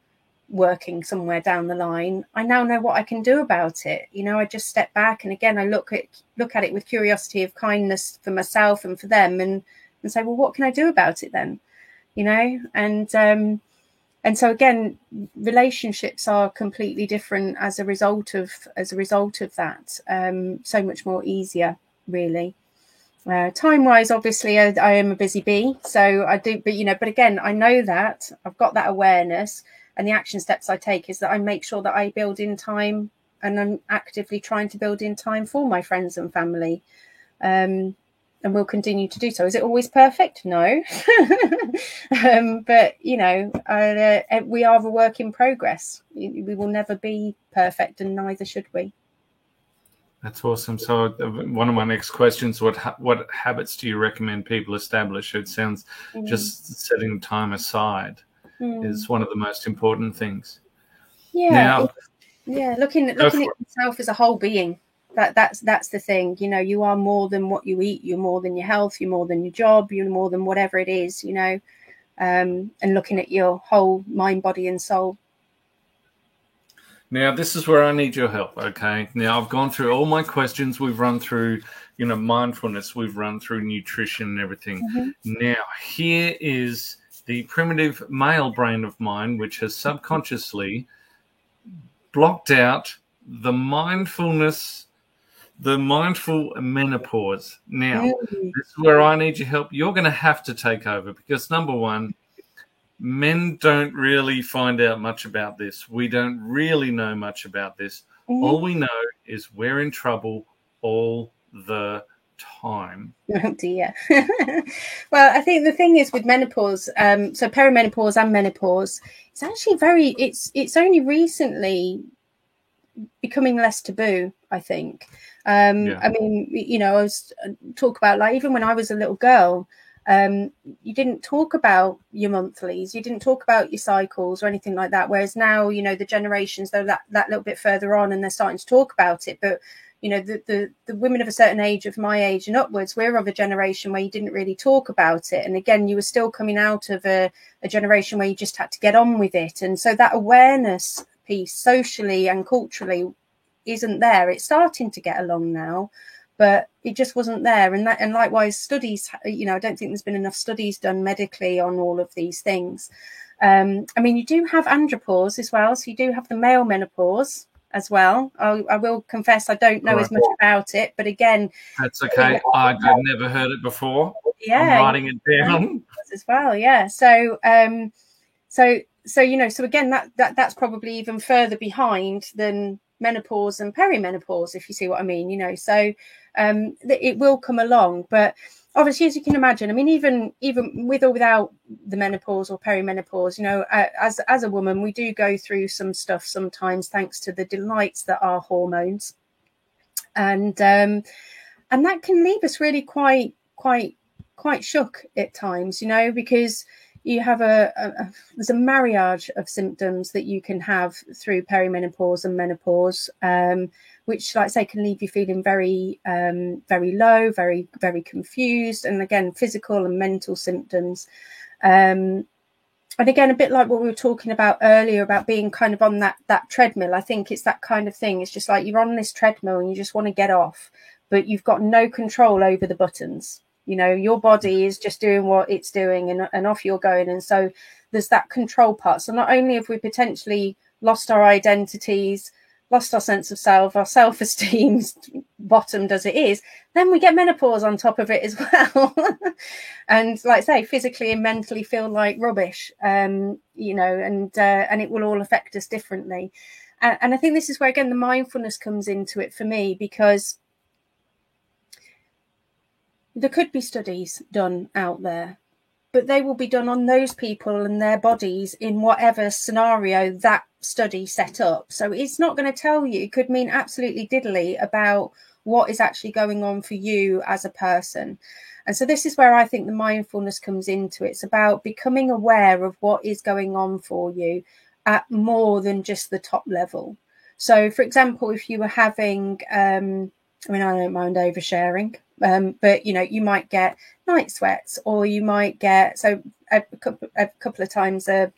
working somewhere down the line, I now know what I can do about it. You know, I just step back and again, I look at look at it with curiosity of kindness for myself and for them, and and say, well, what can I do about it then? You know, and um, and so again, relationships are completely different as a result of as a result of that. Um, so much more easier, really. Uh, time-wise, obviously, I, I am a busy bee, so I do. But you know, but again, I know that I've got that awareness. And the action steps I take is that I make sure that I build in time, and I'm actively trying to build in time for my friends and family. Um, and will continue to do so. Is it always perfect? No. um, but, you know, I, uh, we are a work in progress. We will never be perfect, and neither should we. That's awesome. So one of my next questions, what ha- what habits do you recommend people establish? It sounds mm. just setting time aside. Mm. Is one of the most important things. Yeah, now, yeah. Looking at looking at yourself as a whole being. That that's that's the thing. You know, you are more than what you eat. You're more than your health. You're more than your job. You're more than whatever it is. You know, um, and looking at your whole mind, body, and soul. Now, this is where I need your help. Okay. Now, I've gone through all my questions. We've run through, you know, mindfulness. We've run through nutrition and everything. Mm-hmm. Now, here is the primitive male brain of mine, which has subconsciously blocked out the mindfulness, the mindful menopause. Now, mm. this is where I need your help. You're going to have to take over because, number one, men don't really find out much about this. We don't really know much about this. Mm. All we know is we're in trouble all the time. Oh dear. Well, I think the thing is with menopause, um, so perimenopause and menopause, it's actually very, it's it's only recently becoming less taboo, I think. Um, yeah. I mean, you know, I was talk about like even when I was a little girl, um, you didn't talk about your monthlies, you didn't talk about your cycles or anything like that. Whereas now, you know, the generations, they're that, that little bit further on and they're starting to talk about it. But you know, the, the, the women of a certain age, of my age and upwards, we're of a generation where you didn't really talk about it. And again, you were still coming out of a, a generation where you just had to get on with it. And so that awareness piece socially and culturally isn't there. It's starting to get along now, but it just wasn't there. And that, and likewise, studies, you know, I don't think there's been enough studies done medically on all of these things. Um, I mean, you do have andropause as well. So you do have the male menopause as well. I, I will confess, I don't know right. as much about it, but again. That's okay. I've never heard it before. Yeah. I'm writing it down. As well, yeah. So, um, so, so, you know, so again, that, that that's probably even further behind than menopause and perimenopause, if you see what I mean, you know. So um it will come along, but obviously, as you can imagine, I mean, even even with or without the menopause or perimenopause, you know, uh, as as a woman, we do go through some stuff sometimes, thanks to the delights that are hormones, and um and that can leave us really quite quite quite shook at times, you know, because you have a, a, a there's a myriad of symptoms that you can have through perimenopause and menopause, um, which, like I say, can leave you feeling very, um, very low, very, very confused. And again, physical and mental symptoms. Um, and again, a bit like what we were talking about earlier about being kind of on that, that treadmill. I think it's that kind of thing. It's just like you're on this treadmill and you just want to get off, but you've got no control over the buttons. You know, your body is just doing what it's doing, and, and off you're going. And so there's that control part. So not only have we potentially lost our identities, lost our sense of self, our self-esteem's bottomed as it is, then we get menopause on top of it as well. And like I say, physically and mentally feel like rubbish, um, you know, and uh, and it will all affect us differently. And, and I think this is where, again, the mindfulness comes into it for me, because there could be studies done out there, but they will be done on those people and their bodies in whatever scenario that study set up. So it's not going to tell you, it could mean absolutely diddly about what is actually going on for you as a person. And so this is where I think the mindfulness comes into it. It's about becoming aware of what is going on for you at more than just the top level. So, for example, if you were having, um, I mean, I don't mind oversharing, Um, but, you know, you might get night sweats, or you might get, so a, a couple of times a,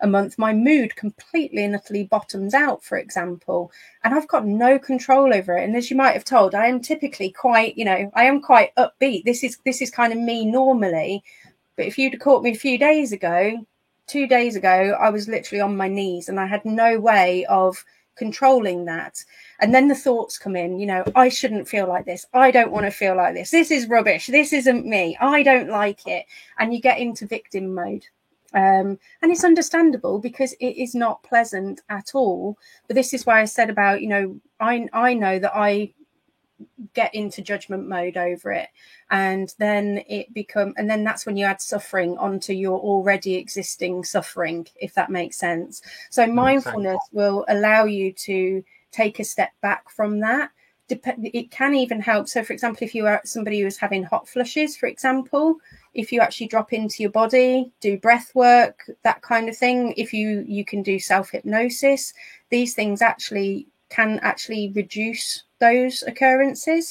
a month, my mood completely and utterly bottoms out, for example, and I've got no control over it. And as you might have told, I am typically quite, you know, I am quite upbeat. This is this is kind of me normally. But if you'd have caught me a few days ago, two days ago, I was literally on my knees and I had no way of controlling that. And then the thoughts come in, you know, I shouldn't feel like this, I don't want to feel like this, this is rubbish, this isn't me, I don't like it. And you get into victim mode, um and it's understandable, because it is not pleasant at all. But this is why I said about, you know, I I know that I get into judgment mode over it, and then it become and then that's when you add suffering onto your already existing suffering, if that makes sense. So mindfulness will allow you to take a step back from that. It can even help. So, for example, if you are somebody who is having hot flushes, for example, if you actually drop into your body, do breath work, that kind of thing, if you you can do self-hypnosis, these things actually can actually reduce those occurrences.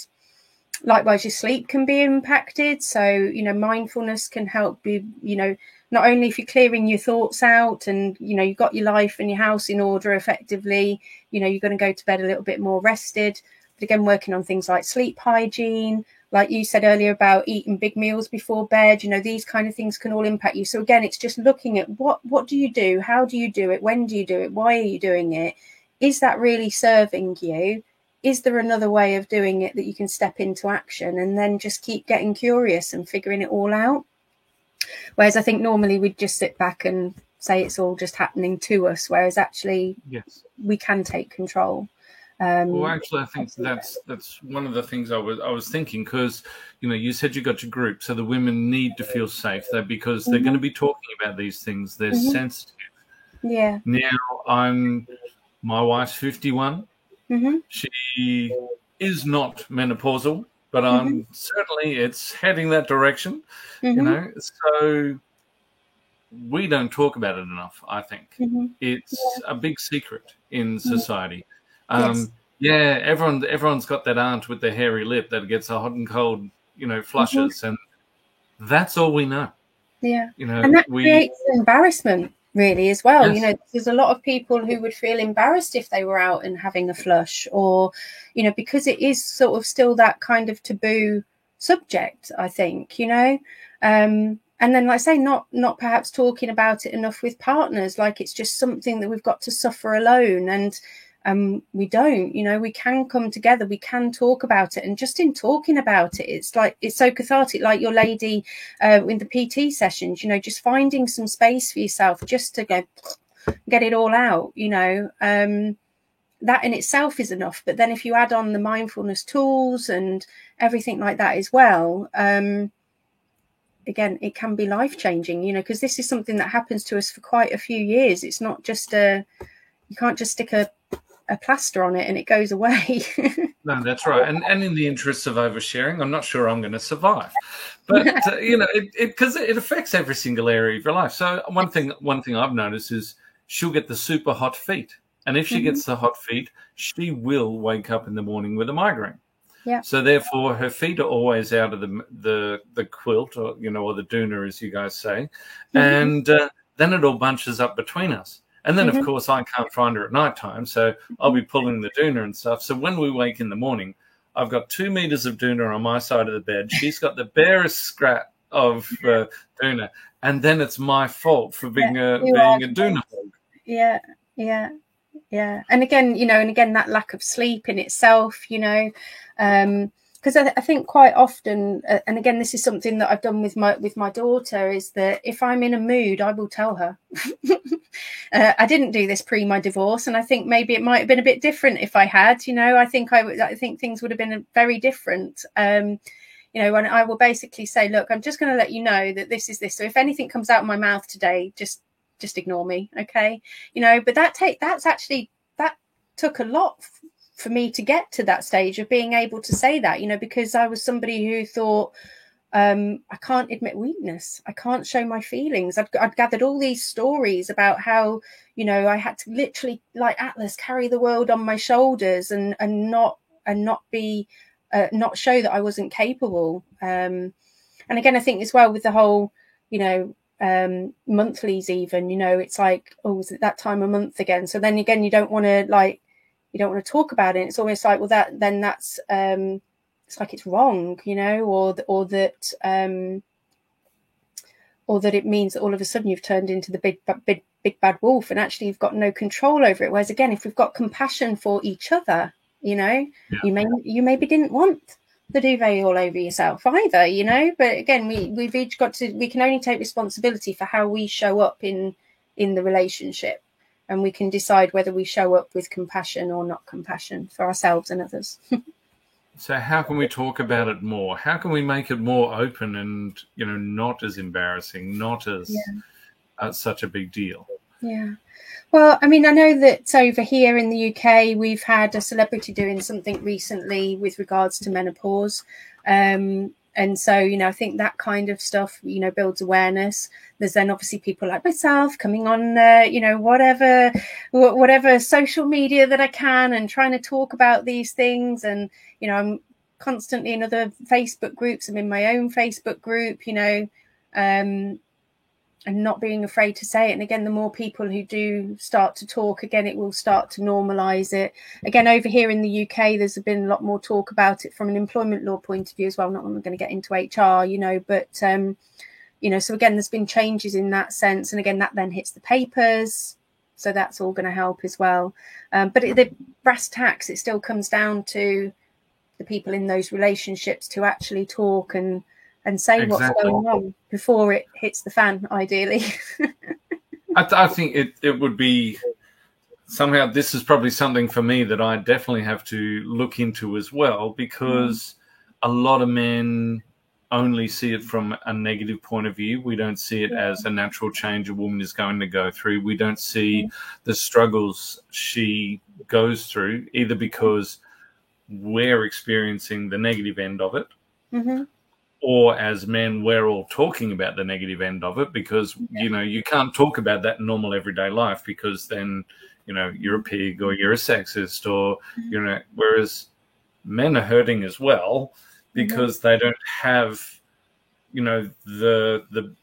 Likewise, your sleep can be impacted. So, you know, mindfulness can help you, you know, not only if you're clearing your thoughts out and, you know, you've got your life and your house in order effectively, you know, you're going to go to bed a little bit more rested. But again, working on things like sleep hygiene, like you said earlier about eating big meals before bed, you know, these kind of things can all impact you. So again, it's just looking at what, what do you do? How do you do it? When do you do it? Why are you doing it? Is that really serving you? Is there another way of doing it that you can step into action, and then just keep getting curious and figuring it all out? Whereas I think normally we'd just sit back and say it's all just happening to us, whereas actually yes. we can take control. Um, well, actually, I think that's that's one of the things I was I was thinking, because, you know, you said you got your group, so the women need to feel safe there, because they're mm-hmm. going to be talking about these things. They're mm-hmm. sensitive. Yeah. Now, I'm my wife's fifty-one. Mm-hmm. She is not menopausal, but I'm mm-hmm. certainly it's heading that direction, mm-hmm. you know. So we don't talk about it enough, I think. Mm-hmm. It's yeah. a big secret in society. Mm-hmm. Um, yes. Yeah, everyone, everyone's got that aunt with the hairy lip that gets a hot and cold, you know, flushes, mm-hmm. and that's all we know. Yeah, you know, and that we... creates embarrassment, really, as well. Yes. You know, there's a lot of people who would feel embarrassed if they were out and having a flush, or, you know, because it is sort of still that kind of taboo subject, I think, you know. Um, and then, like I say, not not perhaps talking about it enough with partners, like it's just something that we've got to suffer alone, and um, we don't, you know, we can come together, we can talk about it. And just in talking about it, it's like, it's so cathartic, like your lady uh, in the P T sessions, you know, just finding some space for yourself just to go get it all out, you know. Um, that in itself is enough. But then if you add on the mindfulness tools and everything like that as well, um, again, it can be life changing, you know, because this is something that happens to us for quite a few years. It's not just a, you can't just stick a, a plaster on it and it goes away. No, that's right. And and in the interests of oversharing, I'm not sure I'm going to survive. But, uh, you know, because it, it, it affects every single area of your life. So one thing, one thing I've noticed is she'll get the super hot feet. And if she mm-hmm. gets the hot feet, she will wake up in the morning with a migraine. Yeah. So therefore, her feet are always out of the the, the quilt, or, you know, or the doona, as you guys say. Mm-hmm. And uh, then it all bunches up between us. And then, mm-hmm. of course, I can't find her at night time, so I'll be pulling the doona and stuff. So when we wake in the morning, I've got two meters of doona on my side of the bed. She's got the barest scrap of uh, doona, and then it's my fault for being yeah, a being are. a doona. Yeah, yeah, yeah. And again, you know, and again, that lack of sleep in itself, you know, um, because I, I think quite often, uh, and again, this is something that I've done with my with my daughter, is that if I'm in a mood, I will tell her. uh, I didn't do this pre my divorce, and I think maybe it might have been a bit different if I had. You know, I think I would. I think things would have been very different. Um, you know, and I will basically say, look, I'm just going to let you know that this is this. So if anything comes out of my mouth today, just just ignore me, okay? You know, but that take that's actually that took a lot. F- for me to get to that stage of being able to say that, you know, because I was somebody who thought, um, I can't admit weakness. I can't show my feelings. I'd, I'd gathered all these stories about how, you know, I had to literally, like Atlas, carry the world on my shoulders and, and not, and not be, uh, not show that I wasn't capable. Um, and again, I think as well with the whole, you know, um, monthlies even, you know, it's like, oh, was it that time a month again? So then again, you don't want to like, you don't want to talk about it. It's almost like, well, that then that's um, it's like it's wrong, you know, or or that um, or that it means that all of a sudden you've turned into the big, big, big bad wolf, and actually you've got no control over it. Whereas again, if we've got compassion for each other, you know, yeah. you may you maybe didn't want the duvet all over yourself either, you know. But again, we we've each got to we can only take responsibility for how we show up in in the relationship. And we can decide whether we show up with compassion or not compassion for ourselves and others. So how can we talk about it more? How can we make it more open and, you know, not as embarrassing, not as yeah. uh, such a big deal? Yeah. Well, I mean, I know that over here in the U K, we've had a celebrity doing something recently with regards to menopause. Um And so, you know, I think that kind of stuff, you know, builds awareness. There's then obviously people like myself coming on, uh, you know, whatever, wh- whatever social media that I can and trying to talk about these things. And, you know, I'm constantly in other Facebook groups. I'm in my own Facebook group, you know, um, and not being afraid to say it. And again, the more people who do start to talk, again, it will start to normalise it. Again, over here in the U K, there's been a lot more talk about it from an employment law point of view as well. Not I'm going to get into H R, you know, but, um, you know, so again, there's been changes in that sense. And again, that then hits the papers. So that's all going to help as well. Um, but it, the brass tacks, it still comes down to the people in those relationships to actually talk and and say exactly. what's going on before it hits the fan, ideally. I, th- I think it, it would be somehow, this is probably something for me that I definitely have to look into as well, because mm. a lot of men only see it from a negative point of view. We don't see it yeah. as a natural change a woman is going to go through. We don't see mm. the struggles she goes through, either because we're experiencing the negative end of it, mm-hmm. or as men, we're all talking about the negative end of it because, yeah. you know, you can't talk about that in normal everyday life because then, you know, you're a pig or you're a sexist or, mm-hmm. you know, whereas men are hurting as well because mm-hmm. they don't have, you know, the the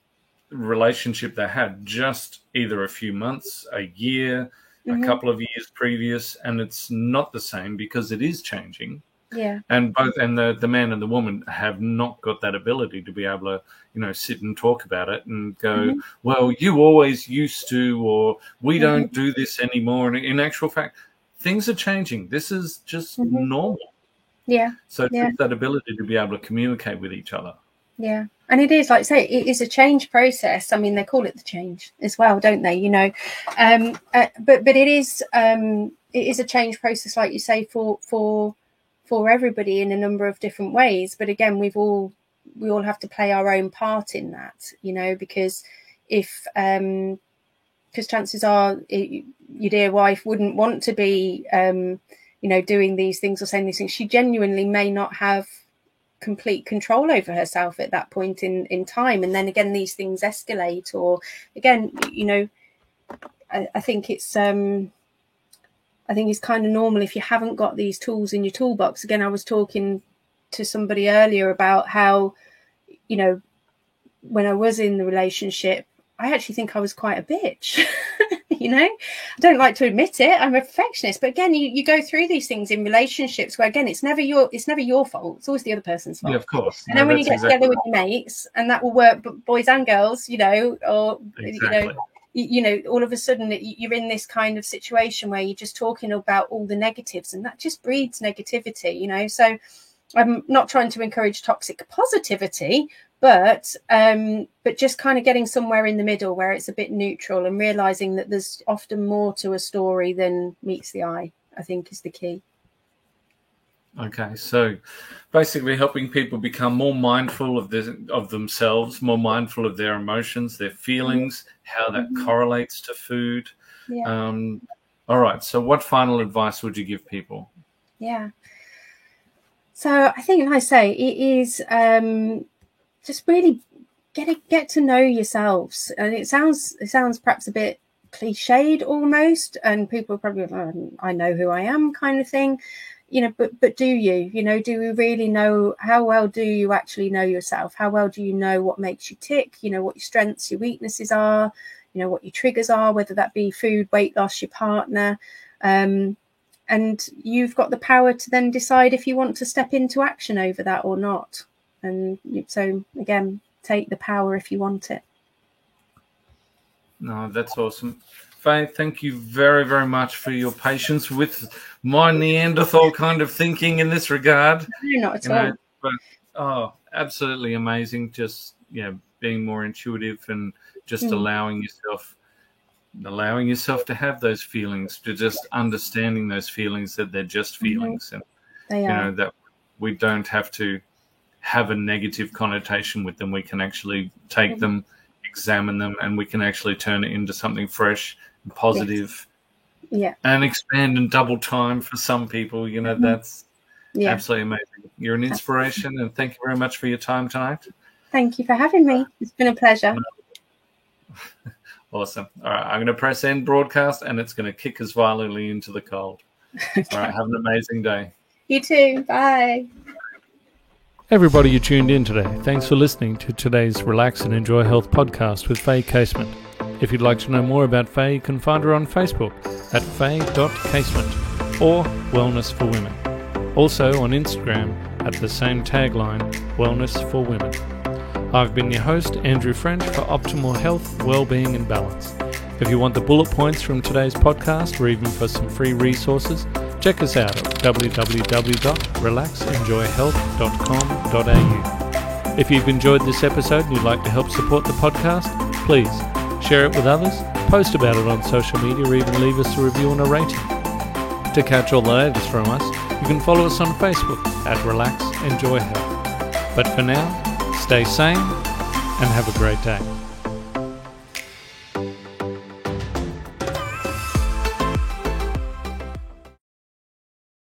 relationship they had just either a few months, a year, mm-hmm. a couple of years previous, and it's not the same because it is changing. Yeah. And both and the, the man and the woman have not got that ability to be able to, you know, sit and talk about it and go, mm-hmm. well, you always used to, or we mm-hmm. don't do this anymore. And in actual fact, things are changing. This is just mm-hmm. normal. Yeah. So yeah. it's that ability to be able to communicate with each other. Yeah. And it is, like I say, it is a change process. I mean, they call it the change as well, don't they? You know, um, uh, but but it is um, it is a change process, like you say, for for for everybody in a number of different ways. But again, we've all we all have to play our own part in that, you know, because if um, because chances are it, your dear wife wouldn't want to be, um, you know, doing these things or saying these things. She genuinely may not have complete control over herself at that point in in time, and then again these things escalate, or again, you know, I, I think it's um I think it's kind of normal if you haven't got these tools in your toolbox. Again, I was talking to somebody earlier about how, you know, when I was in the relationship, I actually think I was quite a bitch. You know, I don't like to admit it. I'm a perfectionist. But again, you, you go through these things in relationships where, again, it's never your it's never your fault. It's always the other person's fault. Yeah, of course. And no, then when you get exactly together right. with your mates, and that will work, boys and girls, you know, or, exactly. you know, you know, all of a sudden you're in this kind of situation where you're just talking about all the negatives, and that just breeds negativity, you know. So I'm not trying to encourage toxic positivity, But um, but just kind of getting somewhere in the middle where it's a bit neutral and realising that there's often more to a story than meets the eye, I think, is the key. Okay, so basically helping people become more mindful of this, of themselves, more mindful of their emotions, their feelings, how that mm-hmm. correlates to food. Yeah. Um, all right, so what final advice would you give people? Yeah. So I think, like I say, it is... Um, Just really get it, get to know yourselves, and it sounds it sounds perhaps a bit cliched almost, and people are probably oh, I know who I am kind of thing, you know. But but do you, you know, do we really know how well do you actually know yourself? How well do you know what makes you tick? You know what your strengths, your weaknesses are. You know what your triggers are, whether that be food, weight loss, your partner. Um, and you've got the power to then decide if you want to step into action over that or not. And so, again, take the power if you want it. No, that's awesome. Faye, thank you very, very much for your patience with my Neanderthal kind of thinking in this regard. No, not at you all. Know, but, oh, absolutely amazing. Just, you know, being more intuitive and just mm. allowing yourself, allowing yourself to have those feelings, to just understanding those feelings, that they're just feelings. Mm-hmm. And, they you are. know, that we don't have to have a negative connotation with them. We can actually take mm-hmm. them, examine them, and we can actually turn it into something fresh and positive. Yes. Yeah. And expand and double time for some people. You know, mm-hmm. that's yeah. absolutely amazing. You're an inspiration, and thank you very much for your time tonight. Thank you for having me. It's been a pleasure. Awesome. All right, I'm going to press end broadcast, and it's going to kick us violently into the cold. Okay. All right, have an amazing day. You too. Bye. Everybody, you tuned in today. Thanks for listening to today's Relax and Enjoy Health podcast with Faye Casement. If you'd like to know more about Faye, you can find her on Facebook at faye dot casement or Wellness for Women. Also on Instagram at the same tagline, Wellness for Women. I've been your host, Andrew French, for optimal health, well-being and balance. If you want the bullet points from today's podcast or even for some free resources, check us out at w w w dot relax enjoy health dot com dot a u. If you've enjoyed this episode and you'd like to help support the podcast, please share it with others, post about it on social media, or even leave us a review and a rating. To catch all the latest from us, you can follow us on Facebook at Relax Enjoy Health. But for now, stay sane and have a great day.